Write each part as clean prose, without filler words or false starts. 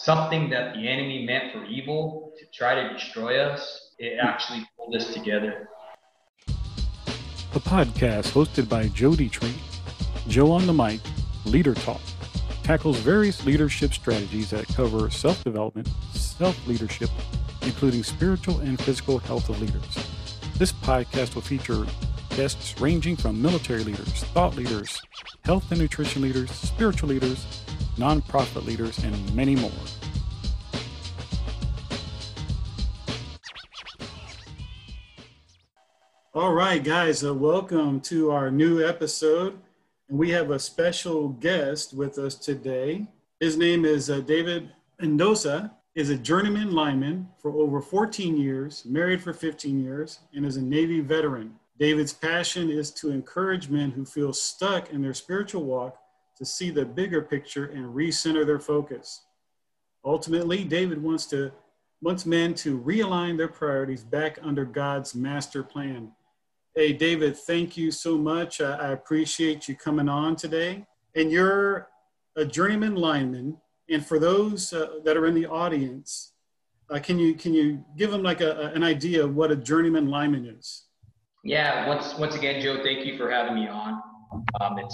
something that the enemy meant for evil to try to destroy us, it actually pulled us together. A podcast hosted by Joe Detre, Joe on the Mic, Leader Talk, tackles various leadership strategies that cover self-development, self-leadership, including spiritual and physical health of leaders. This podcast will feature guests ranging from military leaders, thought leaders, health and nutrition leaders, spiritual leaders, nonprofit leaders, and many more. All right, guys, welcome to our new episode. And we have a special guest with us today. His name is David Mendonca. Is a journeyman lineman for over 14 years, married for 15 years, and is a Navy veteran. David's passion is to encourage men who feel stuck in their spiritual walk to see the bigger picture and recenter their focus. Ultimately, David wants men to realign their priorities back under God's master plan. Hey, David, thank you so much. I appreciate you coming on today. And you're a journeyman lineman. And for those that are in the audience, can you give them like an idea of what a journeyman lineman is? Yeah, once again, Joe, thank you for having me on.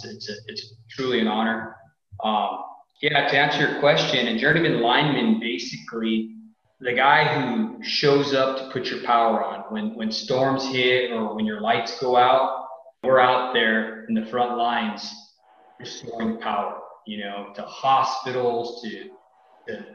It's truly an honor. To answer your question, a journeyman lineman, basically the guy who shows up to put your power on when storms hit or when your lights go out. We're out there in the front lines restoring power. You know, to hospitals,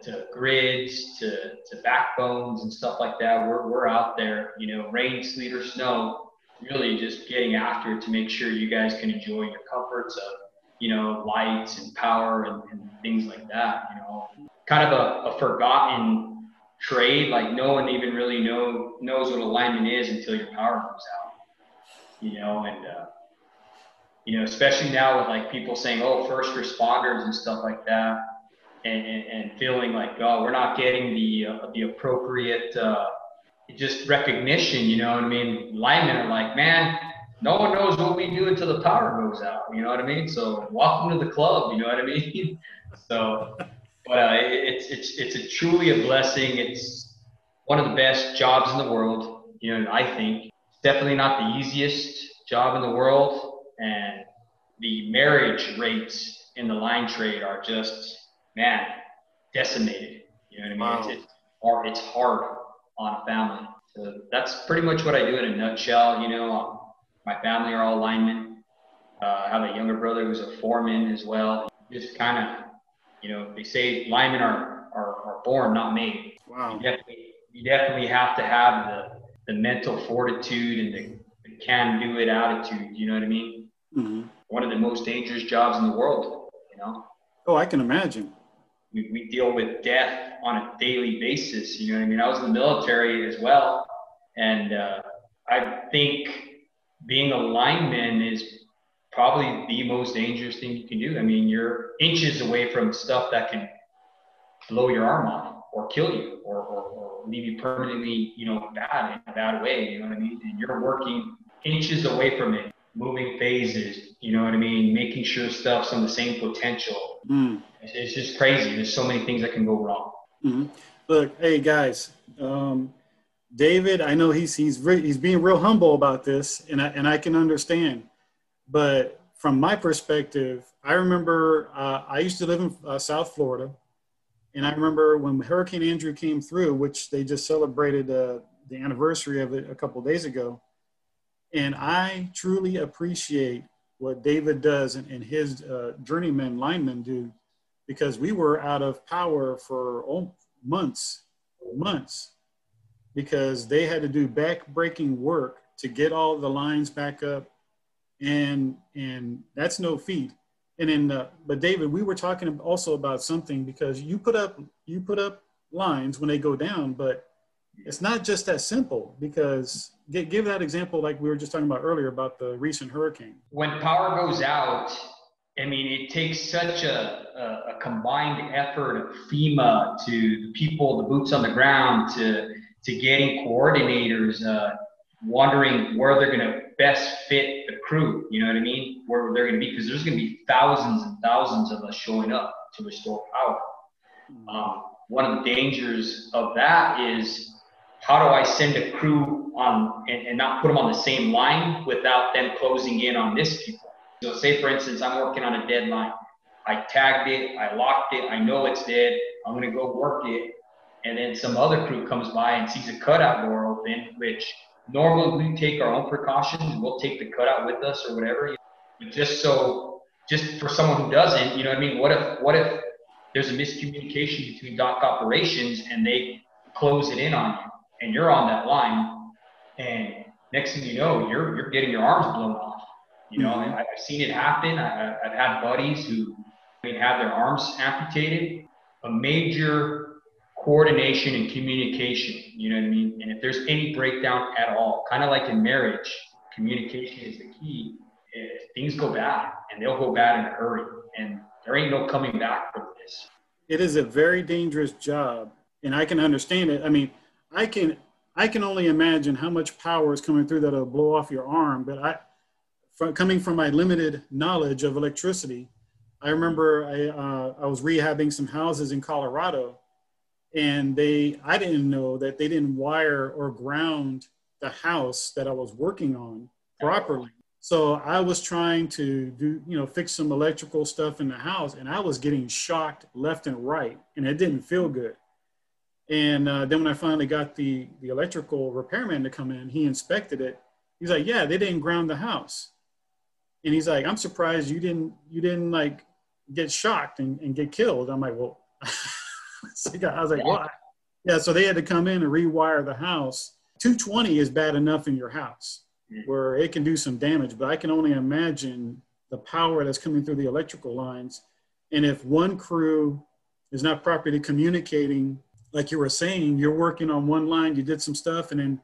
to grids, to backbones and stuff like that. We're out there, you know, rain, sleet, or snow, really just getting after it to make sure you guys can enjoy your comforts of, you know, lights and power and things like that, you know. Kind of a forgotten trade, like no one even really knows what a lineman is until your power comes out, you know, and, you know, especially now with like people saying, oh, first responders and stuff like that, and feeling like, oh, we're not getting the appropriate just recognition, you know what I mean? Linemen are like, man, no one knows what we do until the power goes out, you know what I mean? So welcome to the club, you know what I mean? So, but it's truly a blessing. It's one of the best jobs in the world, you know, I think. It's definitely not the easiest job in the world. And the marriage rates in the line trade are just, man, decimated. You know what I mean? Wow. It's hard on a family. So that's pretty much what I do in a nutshell. You know, my family are all linemen. I have a younger brother who's a foreman as well. Just kind of, you know, they say linemen are born, not made. Wow. You definitely have to have the mental fortitude and the can-do-it attitude. You know what I mean? Mm-hmm. One of the most dangerous jobs in the world, you know. Oh, I can imagine. We deal with death on a daily basis, you know what I mean? I was in the military as well, and I think being a lineman is probably the most dangerous thing you can do. I mean, you're inches away from stuff that can blow your arm off or kill you or leave you permanently, you know, bad in a bad way, you know what I mean? And you're working inches away from it. Moving phases, you know what I mean? Making sure stuff's on the same potential. Mm. It's just crazy. There's so many things that can go wrong. Mm-hmm. Look, hey guys, David, I know he's being real humble about this, and I can understand. But from my perspective, I remember I used to live in South Florida, and I remember when Hurricane Andrew came through, which they just celebrated the anniversary of it a couple of days ago. And I truly appreciate what David does and his journeyman linemen do, because we were out of power for months, because they had to do back-breaking work to get all the lines back up, and that's no feat. And then, but David, we were talking also about something, because you put up lines when they go down, but it's not just that simple, because give that example like we were just talking about earlier about the recent hurricane. When power goes out, I mean, it takes such a combined effort of FEMA to the people, the boots on the ground, to getting coordinators, wondering where they're going to best fit the crew, you know what I mean, where they're going to be, because there's going to be thousands and thousands of us showing up to restore power. Mm-hmm. one of the dangers of that is, how do I send a crew on and not put them on the same line without them closing in on this people? So say, for instance, I'm working on a deadline. I tagged it, I locked it, I know it's dead. I'm going to go work it. And then some other crew comes by and sees a cutout door open, which normally we take our own precautions. We'll take the cutout with us or whatever. But just for someone who doesn't, you know what I mean? What if there's a miscommunication between dock operations and they close it in on you? And you're on that line, and next thing you know, you're getting your arms blown off. You know, and I've seen it happen. I've had buddies who have their arms amputated. A major coordination and communication, you know what I mean? And if there's any breakdown at all, kind of like in marriage, communication is the key. If things go bad, and they'll go bad in a hurry, and there ain't no coming back from this. It is a very dangerous job, and I can understand it. I mean, I can only imagine how much power is coming through that'll blow off your arm. But coming from my limited knowledge of electricity, I remember I was rehabbing some houses in Colorado, and I didn't know that they didn't wire or ground the house that I was working on properly. So I was trying to fix some electrical stuff in the house, and I was getting shocked left and right, and it didn't feel good. And then when I finally got the electrical repairman to come in, he inspected it. He's like, yeah, they didn't ground the house. And he's like, I'm surprised you didn't like get shocked and get killed. I'm like, well, I was like, why? Yeah, so they had to come in and rewire the house. 220 is bad enough in your house where it can do some damage, but I can only imagine the power that's coming through the electrical lines. And if one crew is not properly communicating, like you were saying, you're working on one line, you did some stuff, and then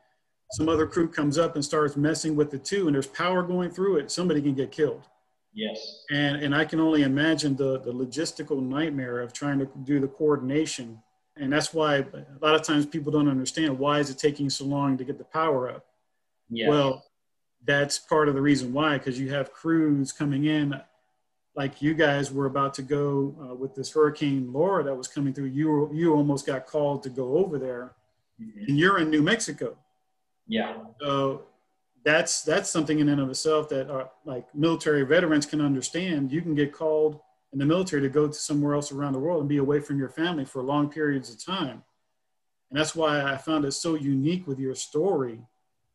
some other crew comes up and starts messing with the two, and there's power going through it, somebody can get killed. Yes. And I can only imagine the logistical nightmare of trying to do the coordination. And that's why a lot of times people don't understand, why is it taking so long to get the power up? Yes. Well, that's part of the reason why, because you have crews coming in. Like you guys were about to go with this Hurricane Laura that was coming through, you almost got called to go over there, and you're in New Mexico. Yeah. So that's something in and of itself that like military veterans can understand. You can get called in the military to go to somewhere else around the world and be away from your family for long periods of time. And that's why I found it so unique with your story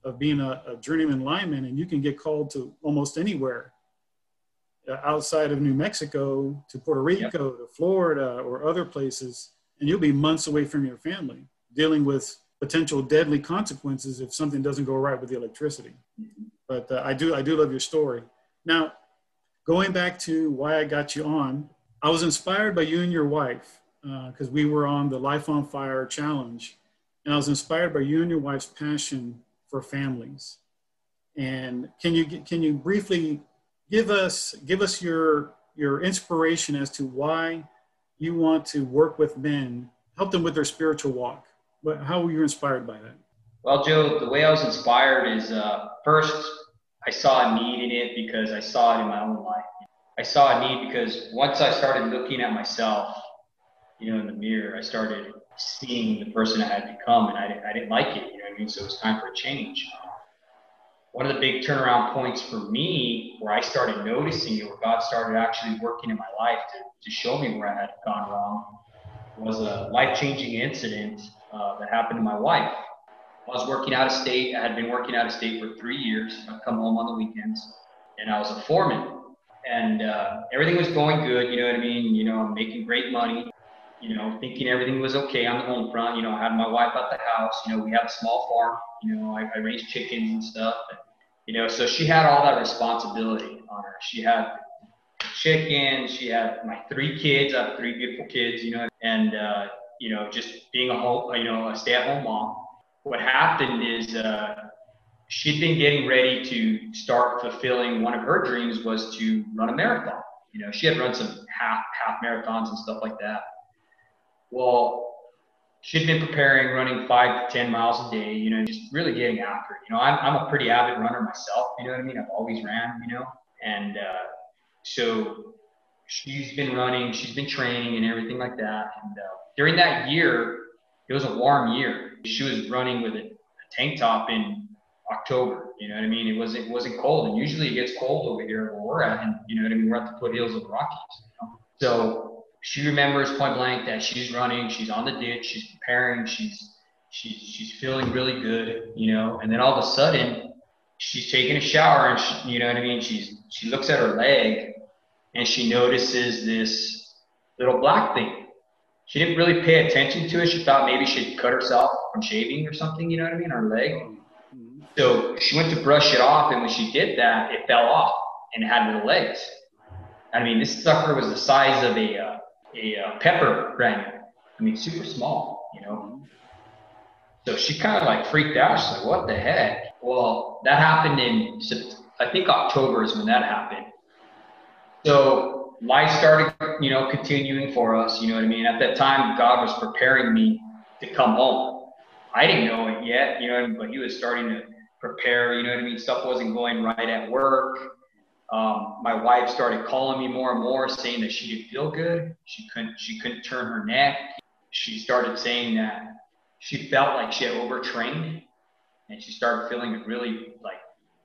of being a journeyman lineman, and you can get called to almost anywhere outside of New Mexico to Puerto Rico, yep, to Florida or other places, and you'll be months away from your family dealing with potential deadly consequences if something doesn't go right with the electricity. But I do love your story. Now, going back to why I got you on, I was inspired by you and your wife because we were on the Life on Fire Challenge, and I was inspired by you and your wife's passion for families. And can you briefly give us your inspiration as to why you want to work with men, help them with their spiritual walk? But how were you inspired by that? Well, Joe, the way I was inspired is first, I saw a need in it because I saw it in my own life. I saw a need because once I started looking at myself, in the mirror, I started seeing the person I had become, and I didn't like it, you know what I mean? So it was time for a change. One of the big turnaround points for me where I started noticing it, where God started actually working in my life to show me where I had gone wrong, was a life-changing incident that happened to my wife. I was working out of state. I had been working out of state for 3 years. I'd come home on the weekends, and I was a foreman, and everything was going good. You know what I mean? I'm making great money, thinking everything was okay on the home front. I had my wife at the house. We had a small farm. I raised chickens and stuff. So she had all that responsibility on her. She had chickens. She had my 3 kids. I have 3 beautiful kids, and, just being a stay-at-home mom. What happened is she'd been getting ready to start fulfilling one of her dreams, was to run a marathon. She had run some half marathons and stuff like that. Well, she'd been preparing, running 5 to 10 miles a day, just really getting after it. I'm a pretty avid runner myself, I've always ran, and so She's been running, she's been training and everything like that. And during that year, it was a warm year. She was running with a tank top in October. You know what I mean? It wasn't cold. And usually it gets cold over here where we're at. And you know what I mean? We're at the foothills of the Rockies. You know? So she remembers point blank that she's running, she's on the ditch, she's preparing, she's feeling really good, you know? And then all of a sudden she's taking a shower and she, you know what I mean? She looks at her leg. And she notices this little black thing. She didn't really pay attention to it. She thought maybe she'd cut herself from shaving or something, you know what I mean, her leg. Mm-hmm. So she went to brush it off, and when she did that, it fell off and had little legs. I mean, this sucker was the size of a pepper granular. I mean, super small, you know. So she kind of like freaked out. She's like, what the heck? Well, that happened in, I think October is when that happened. So life started, you know, continuing for us, you know what I mean? At that time, God was preparing me to come home. I didn't know it yet, you know what I mean? But he was starting to prepare, you know what I mean? Stuff wasn't going right at work. My wife started calling me more and more, saying that she didn't feel good. She couldn't turn her neck. She started saying that she felt like she had overtrained, and she started feeling really like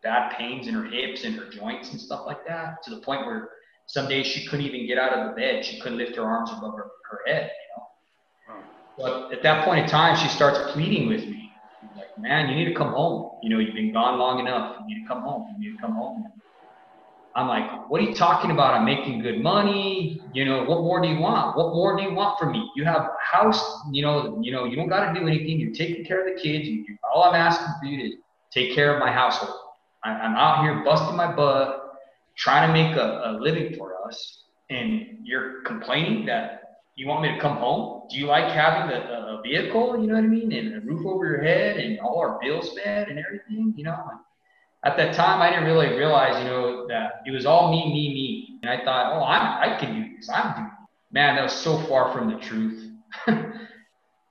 bad pains in her hips and her joints and stuff like that, to the point where some days she couldn't even get out of the bed. She couldn't lift her arms above her head, you know? But at that point in time, she starts pleading with me. She's like, man, you need to come home. You know, you've been gone long enough. You need to come home. You need to come home. I'm like, what are you talking about? I'm making good money. You know, what more do you want? What more do you want from me? You have a house, you know, you don't got to do anything. You're taking care of the kids. All I'm asking for you to take care of my household. I'm out here busting my butt, trying to make a living for us, and you're complaining that you want me to come home? Do you like having a vehicle, you know what I mean, and a roof over your head and all our bills fed and everything, you know? At that time, I didn't really realize, you know, that it was all me. And I thought, oh, I can do this. I'm doing it. Man, that was so far from the truth.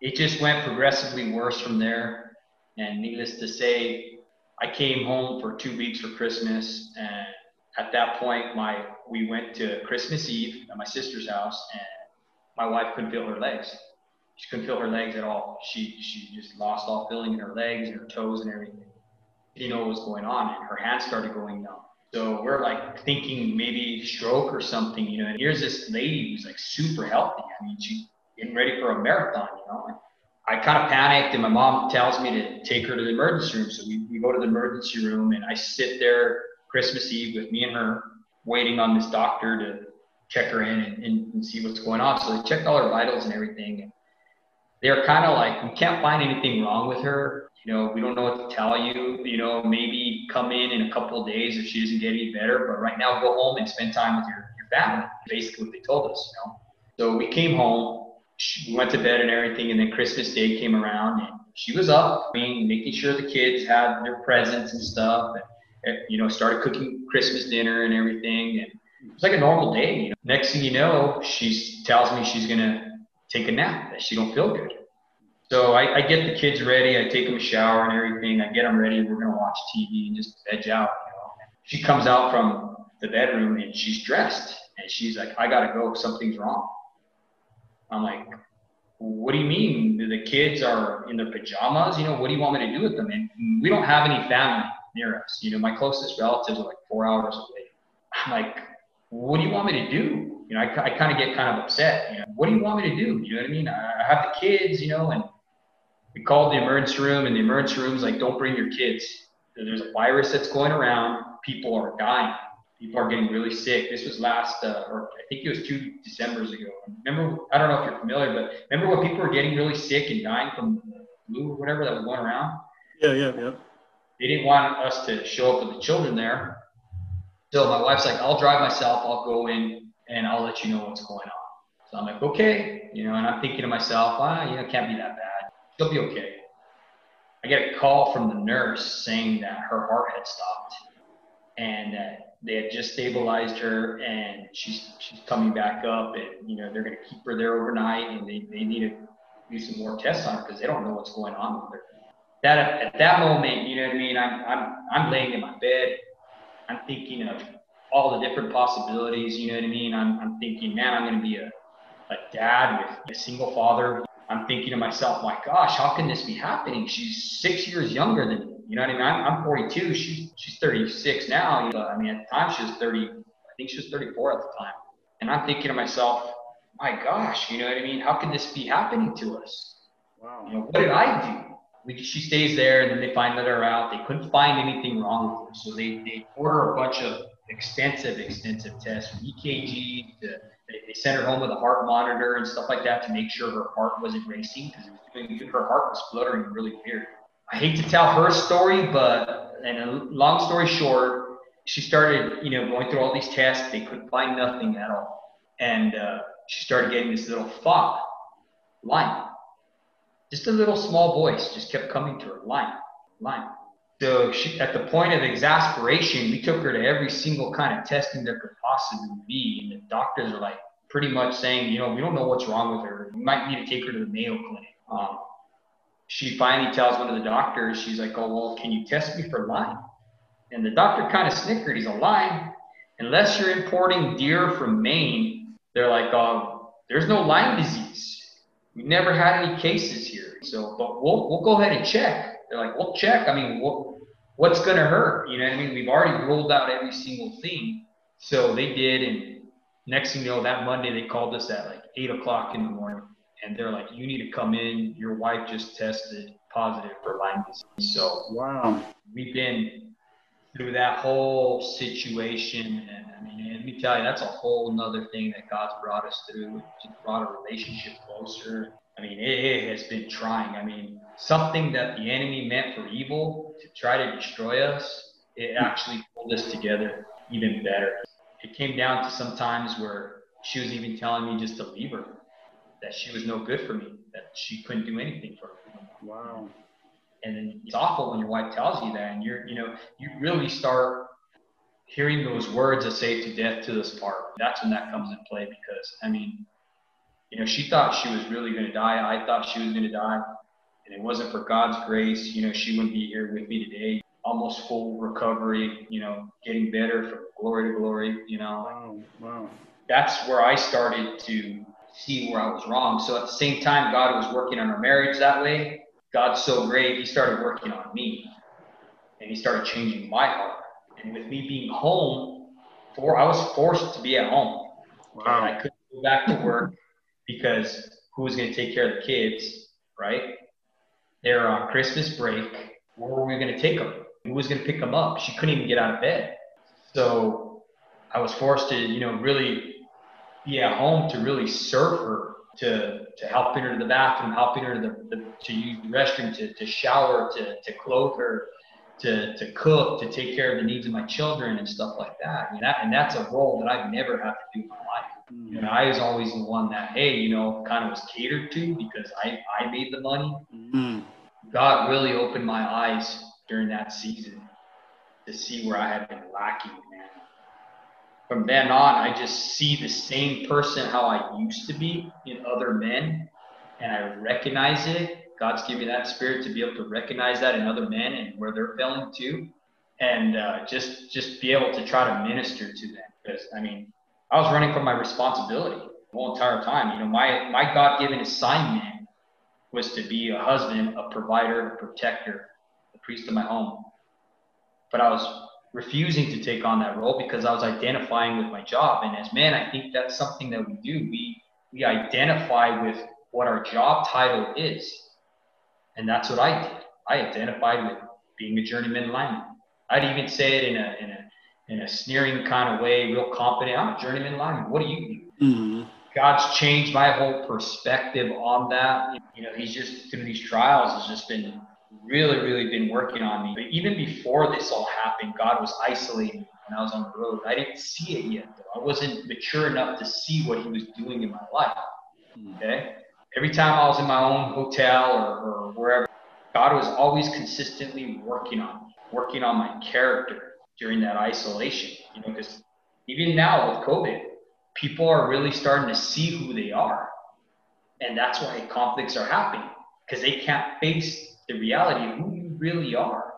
It just went progressively worse from there. And needless to say, I came home for 2 weeks for Christmas, and at that point, we went to Christmas Eve at my sister's house, and my wife couldn't feel her legs. She couldn't feel her legs at all. She just lost all feeling in her legs and her toes and everything. She didn't know what was going on, and her hands started going numb. So we're like thinking maybe stroke or something, you know, and here's this lady who's like super healthy. I mean, she's getting ready for a marathon, you know. And I kind of panicked, and my mom tells me to take her to the emergency room. So we go to the emergency room, and I sit there Christmas Eve with me and her waiting on this doctor to check her in and see what's going on. So they checked all her vitals and everything. And they're kind of like, we can't find anything wrong with her. You know, we don't know what to tell you. You know, maybe come in a couple of days if she doesn't get any better. But right now, go home and spend time with your family. Basically what they told us, you know. So we came home. She went to bed and everything, and then Christmas Day came around, and she was up, I mean, making sure the kids had their presents and stuff, and you know, started cooking Christmas dinner and everything, and it was like a normal day, you know. Next thing you know, she tells me she's gonna take a nap, that she don't feel good. So I get the kids ready, I take them a shower and everything, I get them ready, we're gonna watch TV and just veg out, you know. She comes out from the bedroom, and she's dressed, and she's like, I gotta go, something's wrong. I'm like, what do you mean? The kids are in their pajamas? You know, what do you want me to do with them? And we don't have any family near us. You know, my closest relatives are like 4 hours away. I'm like, what do you want me to do? You know, I kind of get kind of upset. You know, what do you want me to do? You know what I mean? I have the kids, you know, and we called the emergency room, and the emergency room's like, don't bring your kids. There's a virus that's going around. People are dying. People are getting really sick. This was or I think it was 2 Decembers ago. Remember, I don't know if you're familiar, but remember when people were getting really sick and dying from flu or whatever that was going around? Yeah. They didn't want us to show up with the children there. So my wife's like, I'll drive myself. I'll go in, and I'll let you know what's going on. So I'm like, okay. You know, and I'm thinking to myself, you know, it can't be that bad. She'll be okay. I get a call from the nurse saying that her heart had stopped, and they had just stabilized her, and she's coming back up, and you know, they're going to keep her there overnight, and they need to do some more tests on her because they don't know what's going on with her. At that moment, you know what I mean? I'm laying in my bed. I'm thinking of all the different possibilities, you know what I mean? I'm thinking, man, I'm going to be a dad with a single father. I'm thinking to myself, my gosh, how can this be happening? She's 6 years younger than me. You know what I mean? I'm 42. She's 36 now. You know, I mean, at the time she was 30. I think she was 34 at the time. And I'm thinking to myself, my gosh, you know what I mean? How can this be happening to us? Wow. You know, what did I do? She stays there, and then they find another route. They couldn't find anything wrong with her. So they order a bunch of extensive tests, from EKG to... They sent her home with a heart monitor and stuff like that to make sure her heart wasn't racing, because her heart was fluttering really weird. I hate to tell her story, but long story short, she started, you know, going through all these tests. They couldn't find nothing at all. And she started getting this little thought, Lyme. Just a little small voice just kept coming to her, Lyme. So she, at the point of exasperation, we took her to every single kind of testing there could possibly be. And the doctors are like pretty much saying, you know, we don't know what's wrong with her. We might need to take her to the Mayo Clinic. She finally tells one of the doctors, she's like, oh, well, can you test me for Lyme? And the doctor kind of snickered. He's like, Lyme? Unless you're importing deer from Maine, they're like, oh, there's no Lyme disease. We never had any cases here. So, but we'll go ahead and check. They're like, well, check. I mean, what's going to hurt? You know what I mean? We've already ruled out every single thing. So they did. And next thing you know, that Monday, they called us at like 8:00 in the morning. And they're like, you need to come in. Your wife just tested positive for Lyme disease. So wow. We've been through that whole situation. And I mean, let me tell you, that's a whole nother thing that God's brought us through. It's brought a relationship closer. I mean, it has been trying. I mean, something that the enemy meant for evil to try to destroy us, it actually pulled us together even better. It came down to some times where she was even telling me just to leave her, that she was no good for me, that she couldn't do anything for me. Wow. And then it's awful when your wife tells you that, and you really start hearing those words that say to death to us part. That's when that comes in play, because I mean, you know, she thought she was really going to die. I thought she was going to die. And it wasn't for God's grace, you know, she wouldn't be here with me today. Almost full recovery, you know, getting better from glory to glory, you know. Wow. That's where I started to see where I was wrong. So at the same time, God was working on our marriage that way. God's so great, he started working on me. And he started changing my heart. And with me being home, I was forced to be at home. Wow. And I couldn't go back to work because who was going to take care of the kids, right? They're on Christmas break. Where were we going to take them? Who was going to pick them up? She couldn't even get out of bed. So I was forced to, you know, really be at home to really serve her, to helping her to the bathroom, helping her to use the restroom, to shower, to clothe her, to cook, to take care of the needs of my children and stuff like that. And that's a role that I've never had to do in my life. You know, I was always the one that, hey, you know, kind of was catered to because I made the money. Mm-hmm. God really opened my eyes during that season to see where I had been lacking, man. From then on, I just see the same person how I used to be in other men, and I recognize it. God's given me that spirit to be able to recognize that in other men and where they're failing too, and just be able to try to minister to them. Because, I mean, I was running from my responsibility the whole entire time. You know, my God-given assignment was to be a husband, a provider, a protector, a priest of my home. But I was refusing to take on that role because I was identifying with my job. And as men, I think that's something that we do. We identify with what our job title is. And that's what I did. I identified with being a journeyman lineman. I'd even say it in a sneering kind of way, real confident. I'm a journeyman lineman. What do you do? Mm-hmm. God's changed my whole perspective on that. You know, he's just, through these trials, has just been really been working on me. But even before this all happened, God was isolating me when I was on the road. I didn't see it yet, though. I wasn't mature enough to see what he was doing in my life, okay? Every time I was in my own hotel or wherever, God was always consistently working on me, working on my character during that isolation, you know, because even now with COVID, people are really starting to see who they are. And that's why conflicts are happening, because they can't face the reality of who you really are.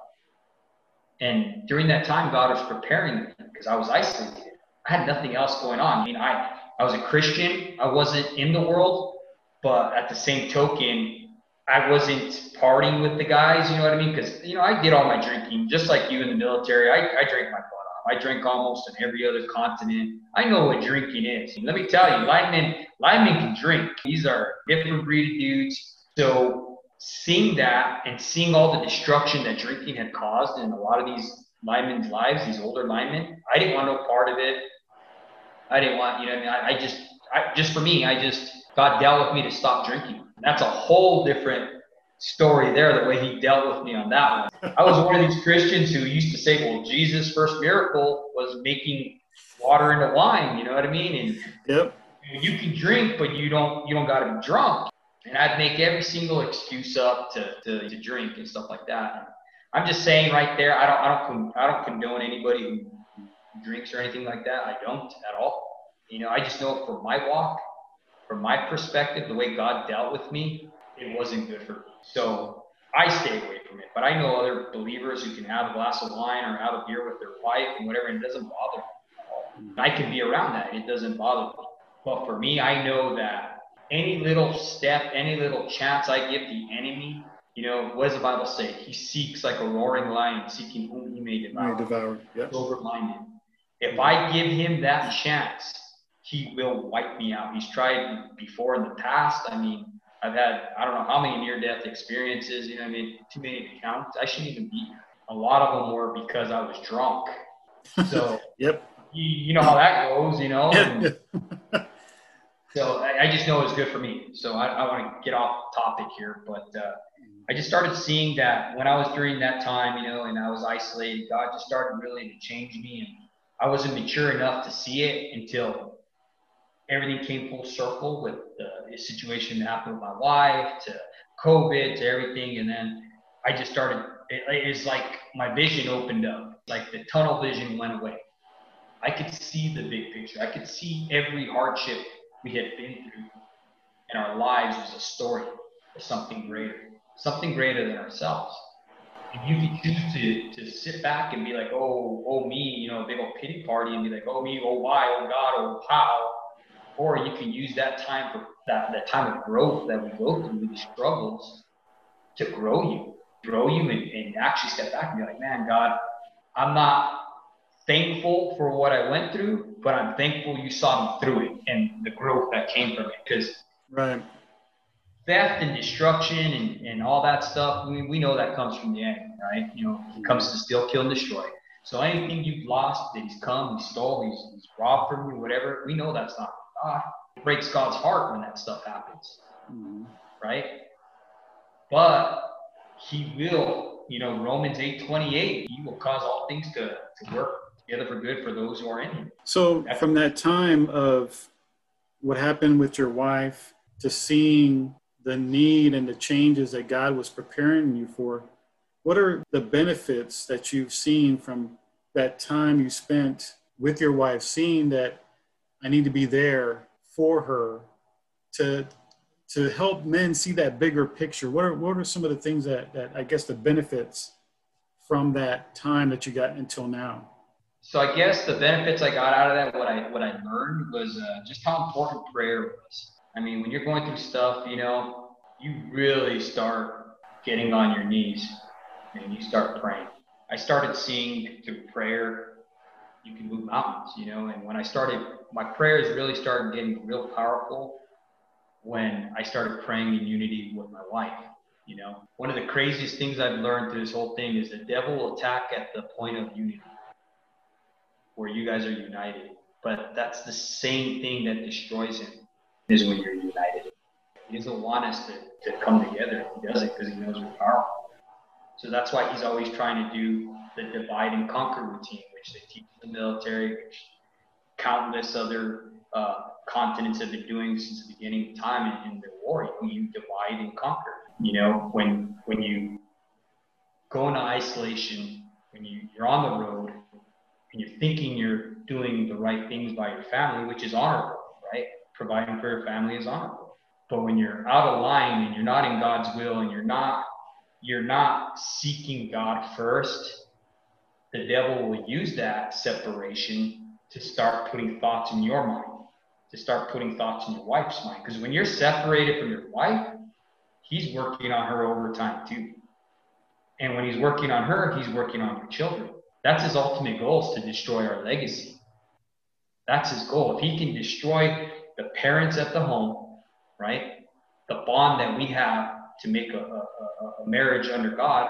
And during that time, God was preparing me because I was isolated. I had nothing else going on. I mean, I was a Christian. I wasn't in the world, but at the same token, I wasn't partying with the guys, you know what I mean? Because, you know, I did all my drinking, just like you in the military. I drank my butt off. I drank almost on every other continent. I know what drinking is. Let me tell you, linemen can drink. These are different breed of dudes. So seeing that and seeing all the destruction that drinking had caused in a lot of these linemen's lives, these older linemen, I didn't want no part of it. I didn't want, you know what I mean? I just for me, God dealt with me to stop drinking. And that's a whole different story there, the way he dealt with me on that one. I was one of these Christians who used to say, well, Jesus' first miracle was making water into wine, you know what I mean? And yep. You can drink, but you don't got to be drunk. And I'd make every single excuse up to drink and stuff like that. And I'm just saying right there, I don't condone anybody who drinks or anything like that. I don't at all. You know, I just know from my walk, from my perspective, the way God dealt with me, it wasn't good for me. So I stay away from it. But I know other believers who can have a glass of wine or have a beer with their wife and whatever, and it doesn't bother me at all. I can be around that. It doesn't bother me. But for me, I know that any little step, any little chance I give the enemy, you know, what does the Bible say? He seeks like a roaring lion, seeking whom he may devour. Yes. Sober-minded. If I give him that chance, he will wipe me out. He's tried before in the past. I mean, I've had, I don't know how many near-death experiences, you know what I mean? Too many to count. I shouldn't even be here. A lot of them were because I was drunk. So, yep. You know how that goes, you know? And so I just know it's good for me. So I want to get off topic here, but I just started seeing that when I was during that time, you know, and I was isolated, God just started really to change me. And I wasn't mature enough to see it until everything came full circle with the situation that happened with my wife, to COVID, to everything. And then I just started, it's like my vision opened up, like the tunnel vision went away. I could see the big picture. I could see every hardship we had been through in our lives was a story of something greater than ourselves. And you could choose to sit back and be like, oh me, you know, big old pity party and be like, oh me, oh why, oh God, oh how. Or you can use that time for that time of growth that we go through, these struggles, to grow you and actually step back and be like, man, God, I'm not thankful for what I went through, but I'm thankful you saw me through it and the growth that came from it. Because theft and destruction and all that stuff, we know that comes from the enemy, right? You know, he comes to steal, kill, and destroy. So anything you've lost that he's come, he stole, he's robbed from you, whatever, we know that's not God. It breaks God's heart when that stuff happens, right? But he will, you know, Romans 8:28, he will cause all things to work together for good for those who are in him. So from that time of what happened with your wife to seeing the need and the changes that God was preparing you for, what are the benefits that you've seen from that time you spent with your wife, seeing that I need to be there for her to help men see that bigger picture? What are some of the things that I guess the benefits from that time that you got until now? So I guess the benefits I got out of that, what I learned was just how important prayer was. I mean, when you're going through stuff, you know, you really start getting on your knees and you start praying. I started seeing through prayer, you can move mountains, you know. And when I started, my prayers really started getting real powerful when I started praying in unity with my wife, you know. One of the craziest things I've learned through this whole thing is the devil will attack at the point of unity, where you guys are united. But that's the same thing that destroys him, is when you're united. He doesn't want us to come together. He does it because he knows we're powerful. So that's why he's always trying to do the divide and conquer routine, which they teach in the military, which countless other continents have been doing since the beginning of time in the war. You divide and conquer. You know, when you go into isolation, when you're on the road, and you're thinking you're doing the right things by your family, which is honorable, right? Providing for your family is honorable. But when you're out of line and you're not in God's will and you're not seeking God first, the devil will use that separation to start putting thoughts in your mind, to start putting thoughts in your wife's mind. Because when you're separated from your wife, he's working on her overtime too. And when he's working on her, he's working on your children. That's his ultimate goal, is to destroy our legacy. That's his goal. If he can destroy the parents at the home, right, the bond that we have to make a marriage under God,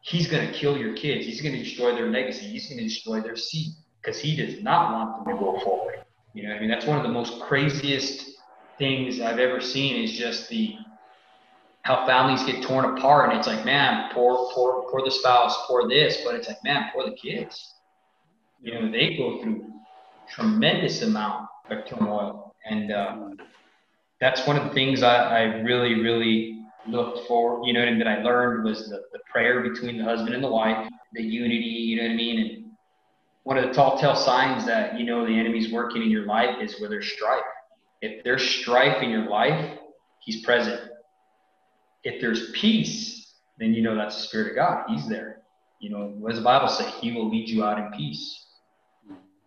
he's going to kill your kids. He's going to destroy their legacy. He's going to destroy their seed, because he does not want them to go forward. You know, I mean, that's one of the most craziest things I've ever seen, is just the how families get torn apart. And it's like, man, poor the spouse, poor this, but it's like, man, poor the kids. You know, they go through tremendous amount of turmoil. And that's one of the things I really, really looked for, you know, and that I learned was the prayer between the husband and the wife, the unity, you know what I mean? And one of the telltale signs that, you know, the enemy's working in your life is where there's strife. If there's strife in your life, he's present. If there's peace, then you know that's the Spirit of God. He's there. You know, what does the Bible say? He will lead you out in peace.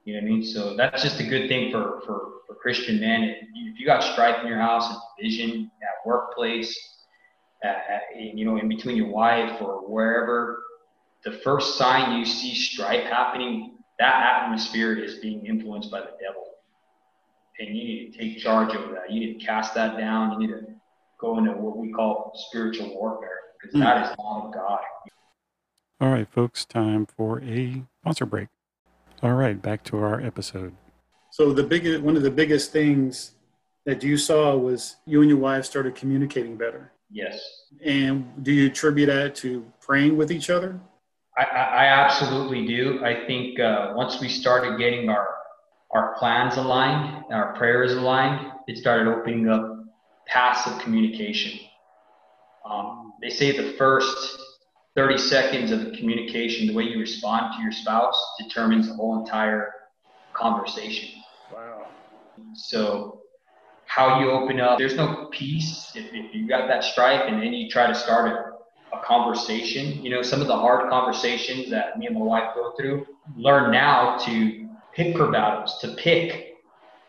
You know what I mean? So that's just a good thing for Christian men. If you got strife in your house, and division at workplace, you know, in between your wife or wherever, the first sign you see strife happening, that atmosphere is being influenced by the devil. And you need to take charge of that. You need to cast that down. You need to go into what we call spiritual warfare, because that is all of God. All right, folks, time for a sponsor break. All right, back to our episode. So one of the biggest things that you saw was you and your wife started communicating better. Yes. And do you attribute that to praying with each other? I absolutely do. I think once we started getting our plans aligned, our prayers aligned, it started opening up paths of communication. They say the first 30 seconds of the communication, the way you respond to your spouse, determines the whole entire conversation. Wow. So how you open up, there's no peace if you got that strife and then you try to start a conversation. You know, some of the hard conversations that me and my wife go through, learn now to pick her battles, to pick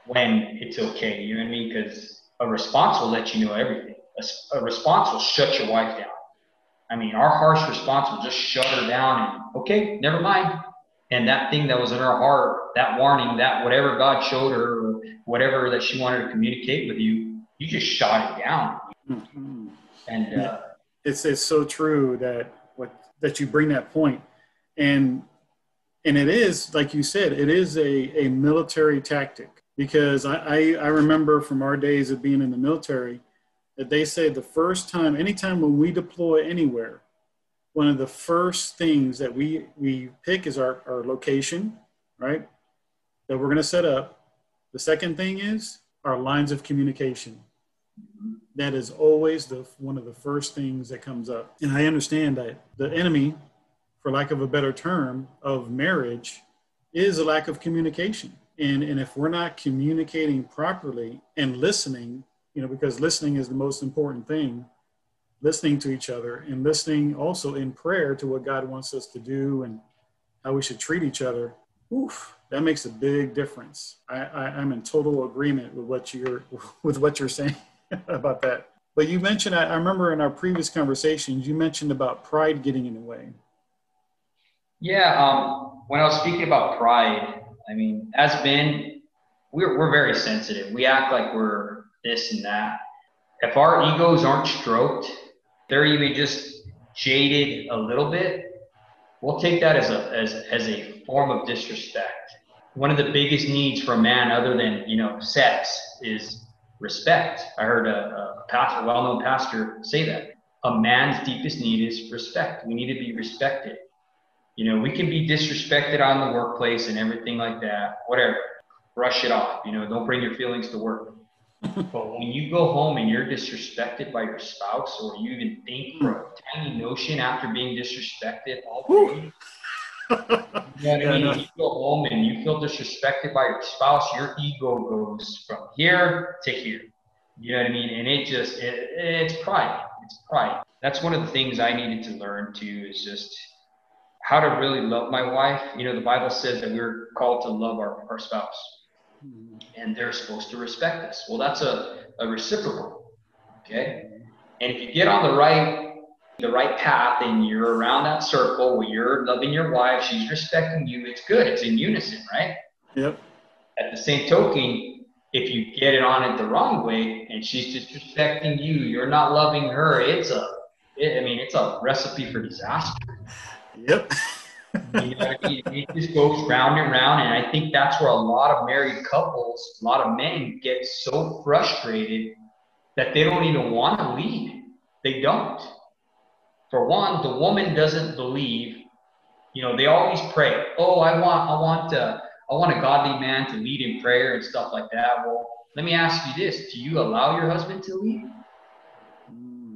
when it's okay. You know what I mean? Because a response will let you know everything. A response will shut your wife down. I mean, our harsh response will just shut her down and, okay, never mind. And that thing that was in her heart, that warning, that whatever God showed her, or whatever that she wanted to communicate with you, you just shot it down. Mm-hmm. And it's so true that you bring that point. And it is, like you said, it is a military tactic, because I remember from our days of being in the military, that they say the first time, anytime when we deploy anywhere, one of the first things that we pick is our location, right, that we're going to set up. The second thing is our lines of communication. That is always one of the first things that comes up. And I understand that the enemy, for lack of a better term, of marriage is a lack of communication. And if we're not communicating properly and listening, you know, because listening is the most important thing, listening to each other and listening also in prayer to what God wants us to do and how we should treat each other. Oof, that makes a big difference. I'm in total agreement with what you're saying about that. But you mentioned, I remember in our previous conversations, you mentioned about pride getting in the way. Yeah, when I was speaking about pride, I mean, as men, we're very sensitive. We act like we're this and that. If our egos aren't stroked, they're even just jaded a little bit, we'll take that as a form of disrespect. One of the biggest needs for a man, other than, you know, sex, is respect. I heard a well-known pastor say that. A man's deepest need is respect. We need to be respected. You know, we can be disrespected on the workplace and everything like that, whatever. Brush it off. You know, don't bring your feelings to work. But when you go home and you're disrespected by your spouse, or you even think for a tiny notion after being disrespected all day, you know what I mean? You go home and you feel disrespected by your spouse, your ego goes from here to here. You know what I mean? And it's pride. That's one of the things I needed to learn too, is just how to really love my wife. You know, the Bible says that we're called to love our spouse, and they're supposed to respect us. Well, that's a reciprocal, okay? And if you get on the right path and you're around that circle where you're loving your wife, she's respecting you, it's good. It's in unison, right? Yep. At the same token, if you get it on it the wrong way and she's disrespecting you, you're not loving her, it's a recipe for disaster. Yep. You know, it just goes round and round. And I think that's where a lot of married couples, a lot of men get so frustrated that they don't even want to lead. They don't. For one, the woman doesn't believe, you know, they always pray. Oh, I want a godly man to lead in prayer and stuff like that. Well, let me ask you this. Do you allow your husband to lead?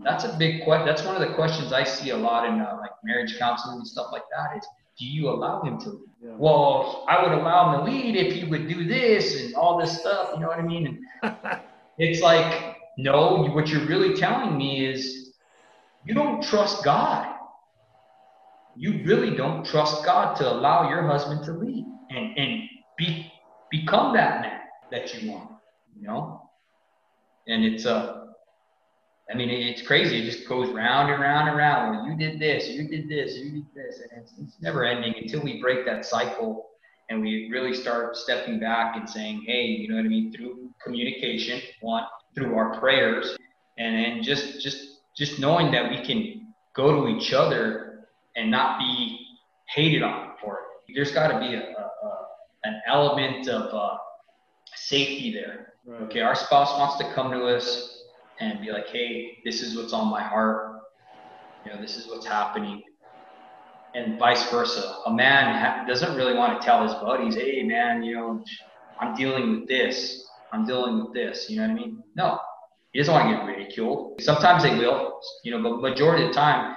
That's a big question. That's one of the questions I see a lot in like marriage counseling and stuff like that is, do you allow him to lead? Yeah. Well, I would allow him to lead if he would do this and all this stuff. You know what I mean? And it's like, no, what you're really telling me is you don't trust God. You really don't trust God to allow your husband to lead and become that man that you want, you know? And it's it's crazy. It just goes round and round and round. Well, you did this, you did this, you did this. And it's never ending until we break that cycle and we really start stepping back and saying, hey, you know what I mean? Through communication, through our prayers, and then just knowing that we can go to each other and not be hated on for it. There's got to be an element of safety there. Right. Okay, our spouse wants to come to us and be like, hey, this is what's on my heart. You know, this is what's happening. And vice versa. A man doesn't really want to tell his buddies, hey, man, you know, I'm dealing with this. You know what I mean? No, he doesn't want to get ridiculed. Sometimes they will, you know, but majority of the time,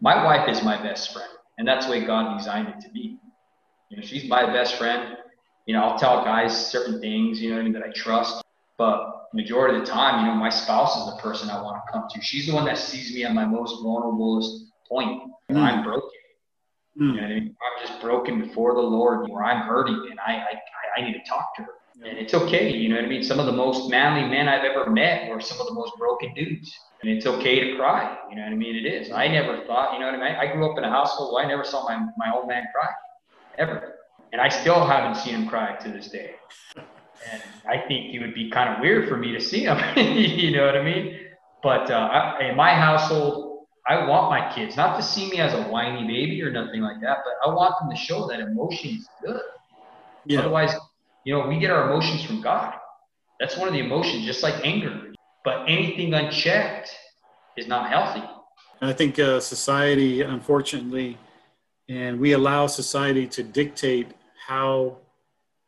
my wife is my best friend. And that's the way God designed it to be. You know, she's my best friend. You know, I'll tell guys certain things, you know what I mean, that I trust. But majority of the time, you know, my spouse is the person I want to come to. She's the one that sees me at my most vulnerable point. And I'm broken. Mm. You know what I mean? I'm just broken before the Lord where I'm hurting and I need to talk to her. Yeah. And it's okay. You know what I mean? Some of the most manly men I've ever met were some of the most broken dudes. And it's okay to cry. You know what I mean? It is. I never thought, you know what I mean? I grew up in a household where I never saw my old man cry. Ever. And I still haven't seen him cry to this day. And I think it would be kind of weird for me to see them, you know what I mean? But in my household, I want my kids not to see me as a whiny baby or nothing like that, but I want them to show that emotion is good. Yeah. Otherwise, you know, we get our emotions from God. That's one of the emotions, just like anger. But anything unchecked is not healthy. I think society, unfortunately, and we allow society to dictate how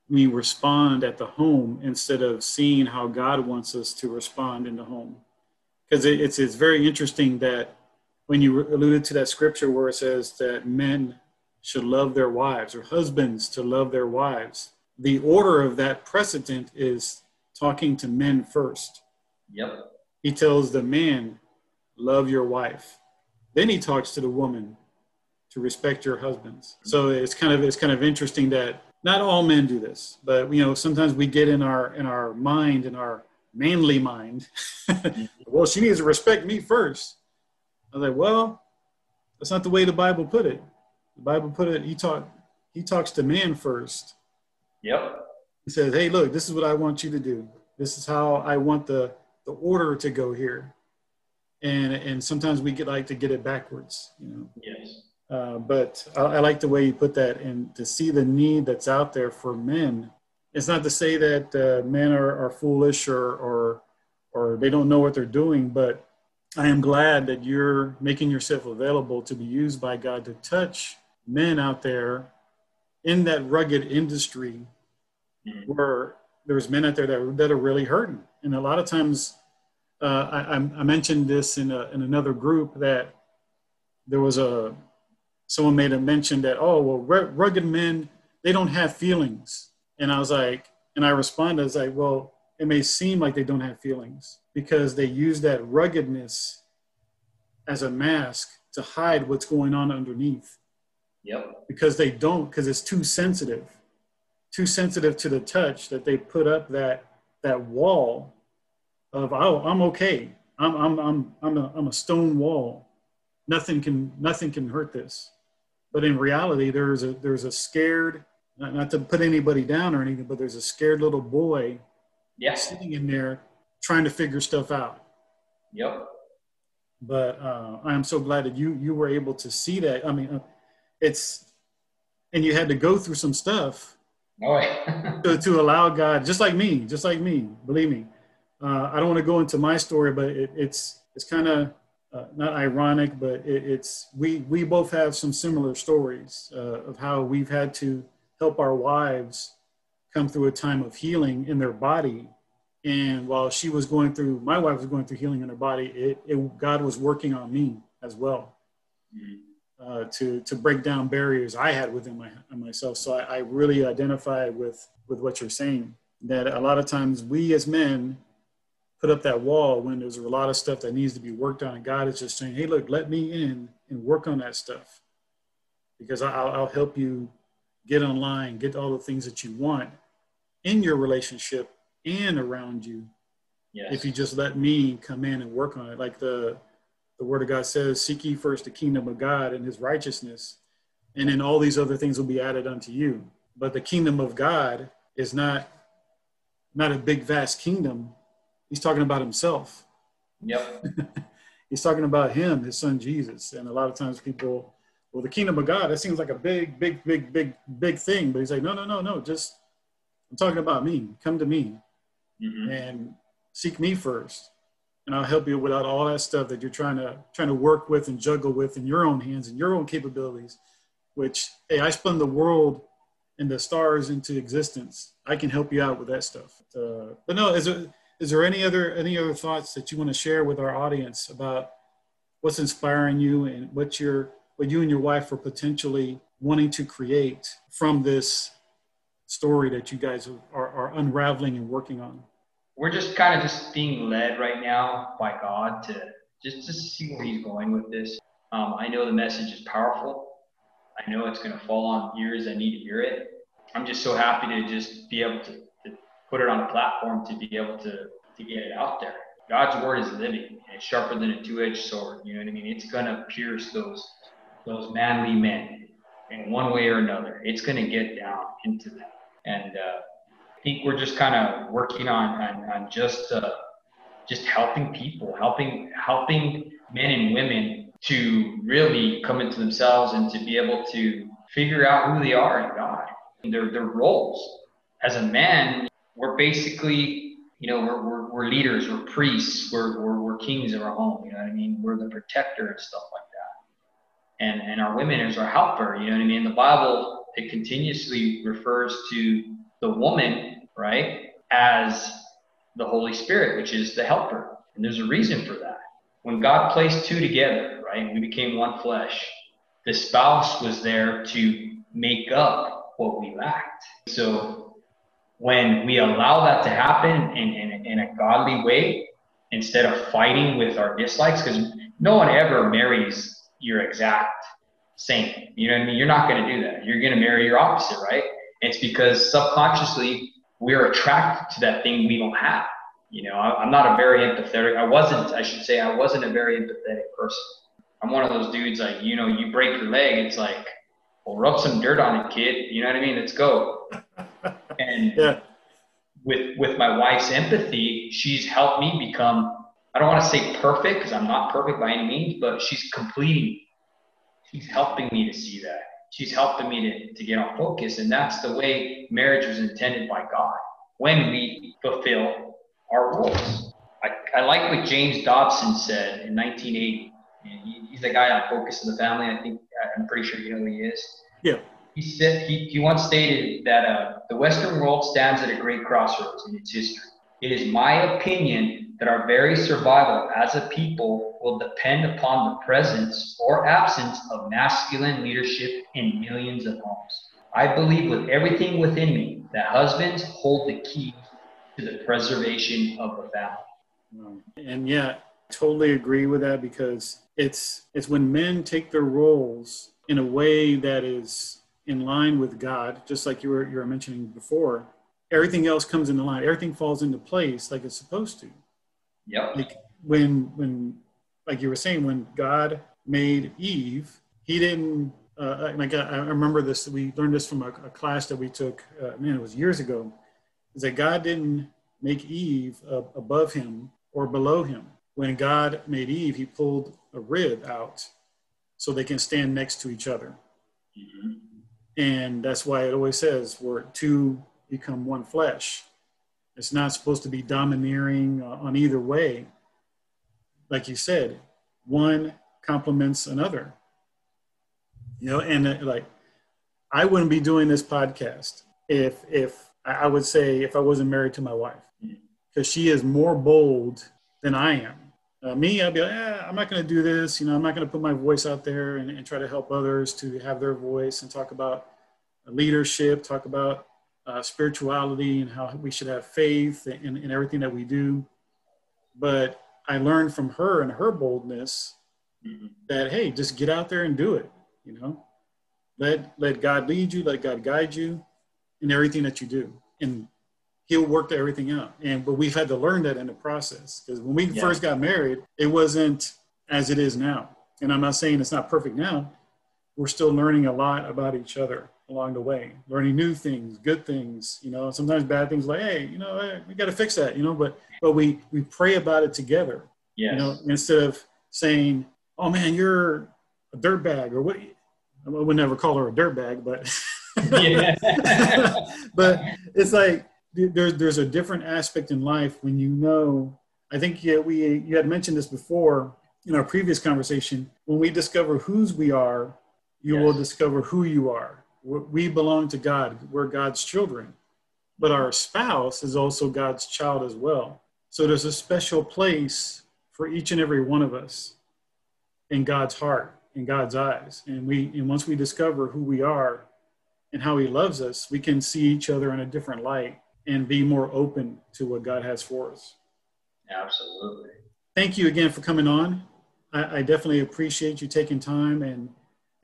we respond at the home instead of seeing how God wants us to respond in the home. Because it's very interesting that when you alluded to that scripture where it says that men should love their wives or husbands to love their wives, the order of that precedent is talking to men first. Yep. He tells the man, love your wife. Then he talks to the woman to respect your husbands. So it's kind of interesting that not all men do this, but you know, sometimes we get in our mind, in our manly mind, well, she needs to respect me first. I was like, well, that's not the way the Bible put it. The Bible put it, he talks to man first. Yep. He says, hey, look, this is what I want you to do. This is how I want the order to go here. And sometimes we get it backwards, you know? Yes. But I like the way you put that, and to see the need that's out there for men. It's not to say that men are foolish or they don't know what they're doing, but I am glad that you're making yourself available to be used by God to touch men out there in that rugged industry where there's men out there that are really hurting. And a lot of times, I mentioned this in another group, that there was someone made a mention that, oh, well, rugged men, they don't have feelings. And I was like, and I responded, I was like, well, it may seem like they don't have feelings because they use that ruggedness as a mask to hide what's going on underneath. Yep. Because they don't, because it's too sensitive to the touch that they put up that wall of, oh, I'm okay. I'm a stone wall. Nothing can hurt this. But in reality, there's a scared, not to put anybody down or anything, but there's a scared little boy sitting in there trying to figure stuff out. Yep. But I am so glad that you were able to see that. I mean, and you had to go through some stuff to allow God, just like me, believe me. I don't want to go into my story, but it's kind of not ironic, but we both have some similar stories of how we've had to help our wives come through a time of healing in their body. And while my wife was going through healing in her body, God was working on me as well, to break down barriers I had within myself. So I really identify with what you're saying, that a lot of times we as men put up that wall when there's a lot of stuff that needs to be worked on. And God is just saying, hey, look, let me in and work on that stuff, because I'll help you get online, get all the things that you want in your relationship and around you, if you just let me come in and work on it. Like the word of God says, seek ye first the kingdom of God and his righteousness, and then all these other things will be added unto you. But the kingdom of God is not a big, vast kingdom. He's talking about himself. Yep. He's talking about him, his son, Jesus. And a lot of times people, well, the kingdom of God, that seems like a big, big, big, big, big thing. But he's like, no, just, I'm talking about me. Come to me. Mm-hmm. And seek me first, and I'll help you without all that stuff that you're trying to work with and juggle with in your own hands and your own capabilities, which, hey, I spun the world and the stars into existence. I can help you out with that stuff. But no, is there any other thoughts that you want to share with our audience about what's inspiring you and what you and your wife are potentially wanting to create from this story that you guys are unraveling and working on? We're just kind of just being led right now by God to see where he's going with this. I know the message is powerful. I know it's going to fall on ears that need to hear it. I'm just so happy to just be able to put it on a platform, to be able to get it out there. God's word is living. It's sharper than a two-edged sword. You know what I mean? It's going to pierce those manly men in one way or another. It's going to get down into them. And I think we're just kind of working on just helping people, helping men and women to really come into themselves and to be able to figure out who they are in God, their roles. As a man, we're basically, you know, we're leaders, we're priests, we're kings of our home. You know what I mean? We're the protector and stuff like that. And our women is our helper. You know what I mean? The Bible, it continuously refers to the woman, right, as the Holy Spirit, which is the helper. And there's a reason for that. When God placed two together, right, we became one flesh. The spouse was there to make up what we lacked. So when we allow that to happen in a godly way, instead of fighting with our dislikes, because no one ever marries your exact same. You know what I mean? You're not going to do that. You're going to marry your opposite, right? It's because subconsciously we're attracted to that thing we don't have. You know, I'm not a very empathetic. I wasn't a very empathetic person. I'm one of those dudes like, you know, you break your leg, it's like, well, rub some dirt on it, kid. You know what I mean? Let's go. And with my wife's empathy, she's helped me become, I don't want to say perfect, because I'm not perfect by any means, but she's completing. She's helping me to see that. She's helping me to get on focus. And that's the way marriage was intended by God, when we fulfill our roles. I like what James Dobson said in 1980. He's the guy on Focus on the Family. I'm pretty sure you know who he is. Yeah. He said, he once stated that the Western world stands at a great crossroads in its history. It is my opinion that our very survival as a people will depend upon the presence or absence of masculine leadership in millions of homes. I believe with everything within me that husbands hold the key to the preservation of the family. And yeah, totally agree with that, because it's when men take their roles in a way that is in line with God, just like you were mentioning before, everything else comes into line. Everything falls into place like it's supposed to. Yep. Like when like you were saying, when God made Eve, he didn't, like I remember this, we learned this from a class that we took, it was years ago, is that God didn't make Eve above him or below him. When God made Eve, he pulled a rib out so they can stand next to each other. Mm-hmm. And that's why it always says, we're two become one flesh. It's not supposed to be domineering on either way. Like you said, one complements another. You know, and like, I wouldn't be doing this podcast if I would say, if I wasn't married to my wife, because she is more bold than I am. Me, I'd be like, I'm not going to do this. You know, I'm not going to put my voice out there and try to help others to have their voice and talk about leadership, talk about spirituality and how we should have faith in everything that we do. But I learned from her and her boldness that, hey, just get out there and do it. You know, let God lead you, let God guide you in everything that you do, and he'll work everything out. But we've had to learn that in the process, because when we first got married, it wasn't as it is now. And I'm not saying it's not perfect now. We're still learning a lot about each other along the way, learning new things, good things, you know, sometimes bad things, like, hey, you know, we got to fix that, you know, but we pray about it together, you know, instead of saying, oh man, you're a dirtbag, or what, I would never call her a dirtbag, but, but it's like, there's a different aspect in life when you know. I think you had mentioned this before in our previous conversation. When we discover whose we are, you will discover who you are. We belong to God. We're God's children. But our spouse is also God's child as well. So there's a special place for each and every one of us in God's heart, in God's eyes. And once we discover who we are and how he loves us, we can see each other in a different light and be more open to what God has for us. Absolutely. Thank you again for coming on. I definitely appreciate you taking time, and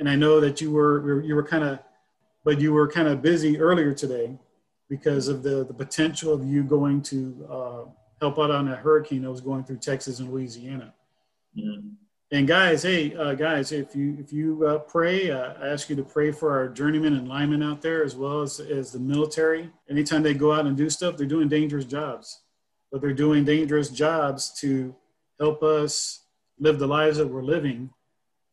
I know that you were kind of busy earlier today because of the potential of you going to help out on that hurricane that was going through Texas and Louisiana. Mm-hmm. And guys, hey, if you pray, I ask you to pray for our journeymen and linemen out there, as well as the military. Anytime they go out and do stuff, they're doing dangerous jobs. But they're doing dangerous jobs to help us live the lives that we're living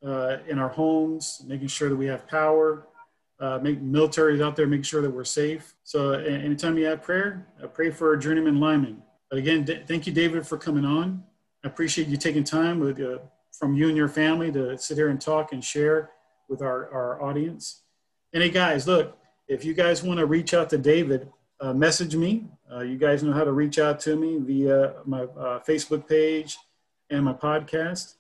in our homes, making sure that we have power, militaries out there, making sure that we're safe. So anytime you have prayer, pray for our journeymen linemen. But again, thank you, David, for coming on. I appreciate you taking time with from you and your family to sit here and talk and share with our audience. And hey guys, look, if you guys want to reach out to David, message me. You guys know how to reach out to me via my Facebook page and my podcast.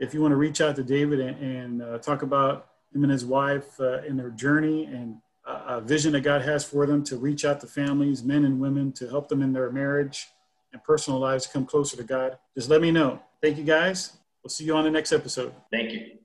If you want to reach out to David and talk about him and his wife and their journey and a vision that God has for them to reach out to families, men and women, to help them in their marriage and personal lives come closer to God, just let me know. Thank you guys. We'll see you on the next episode. Thank you.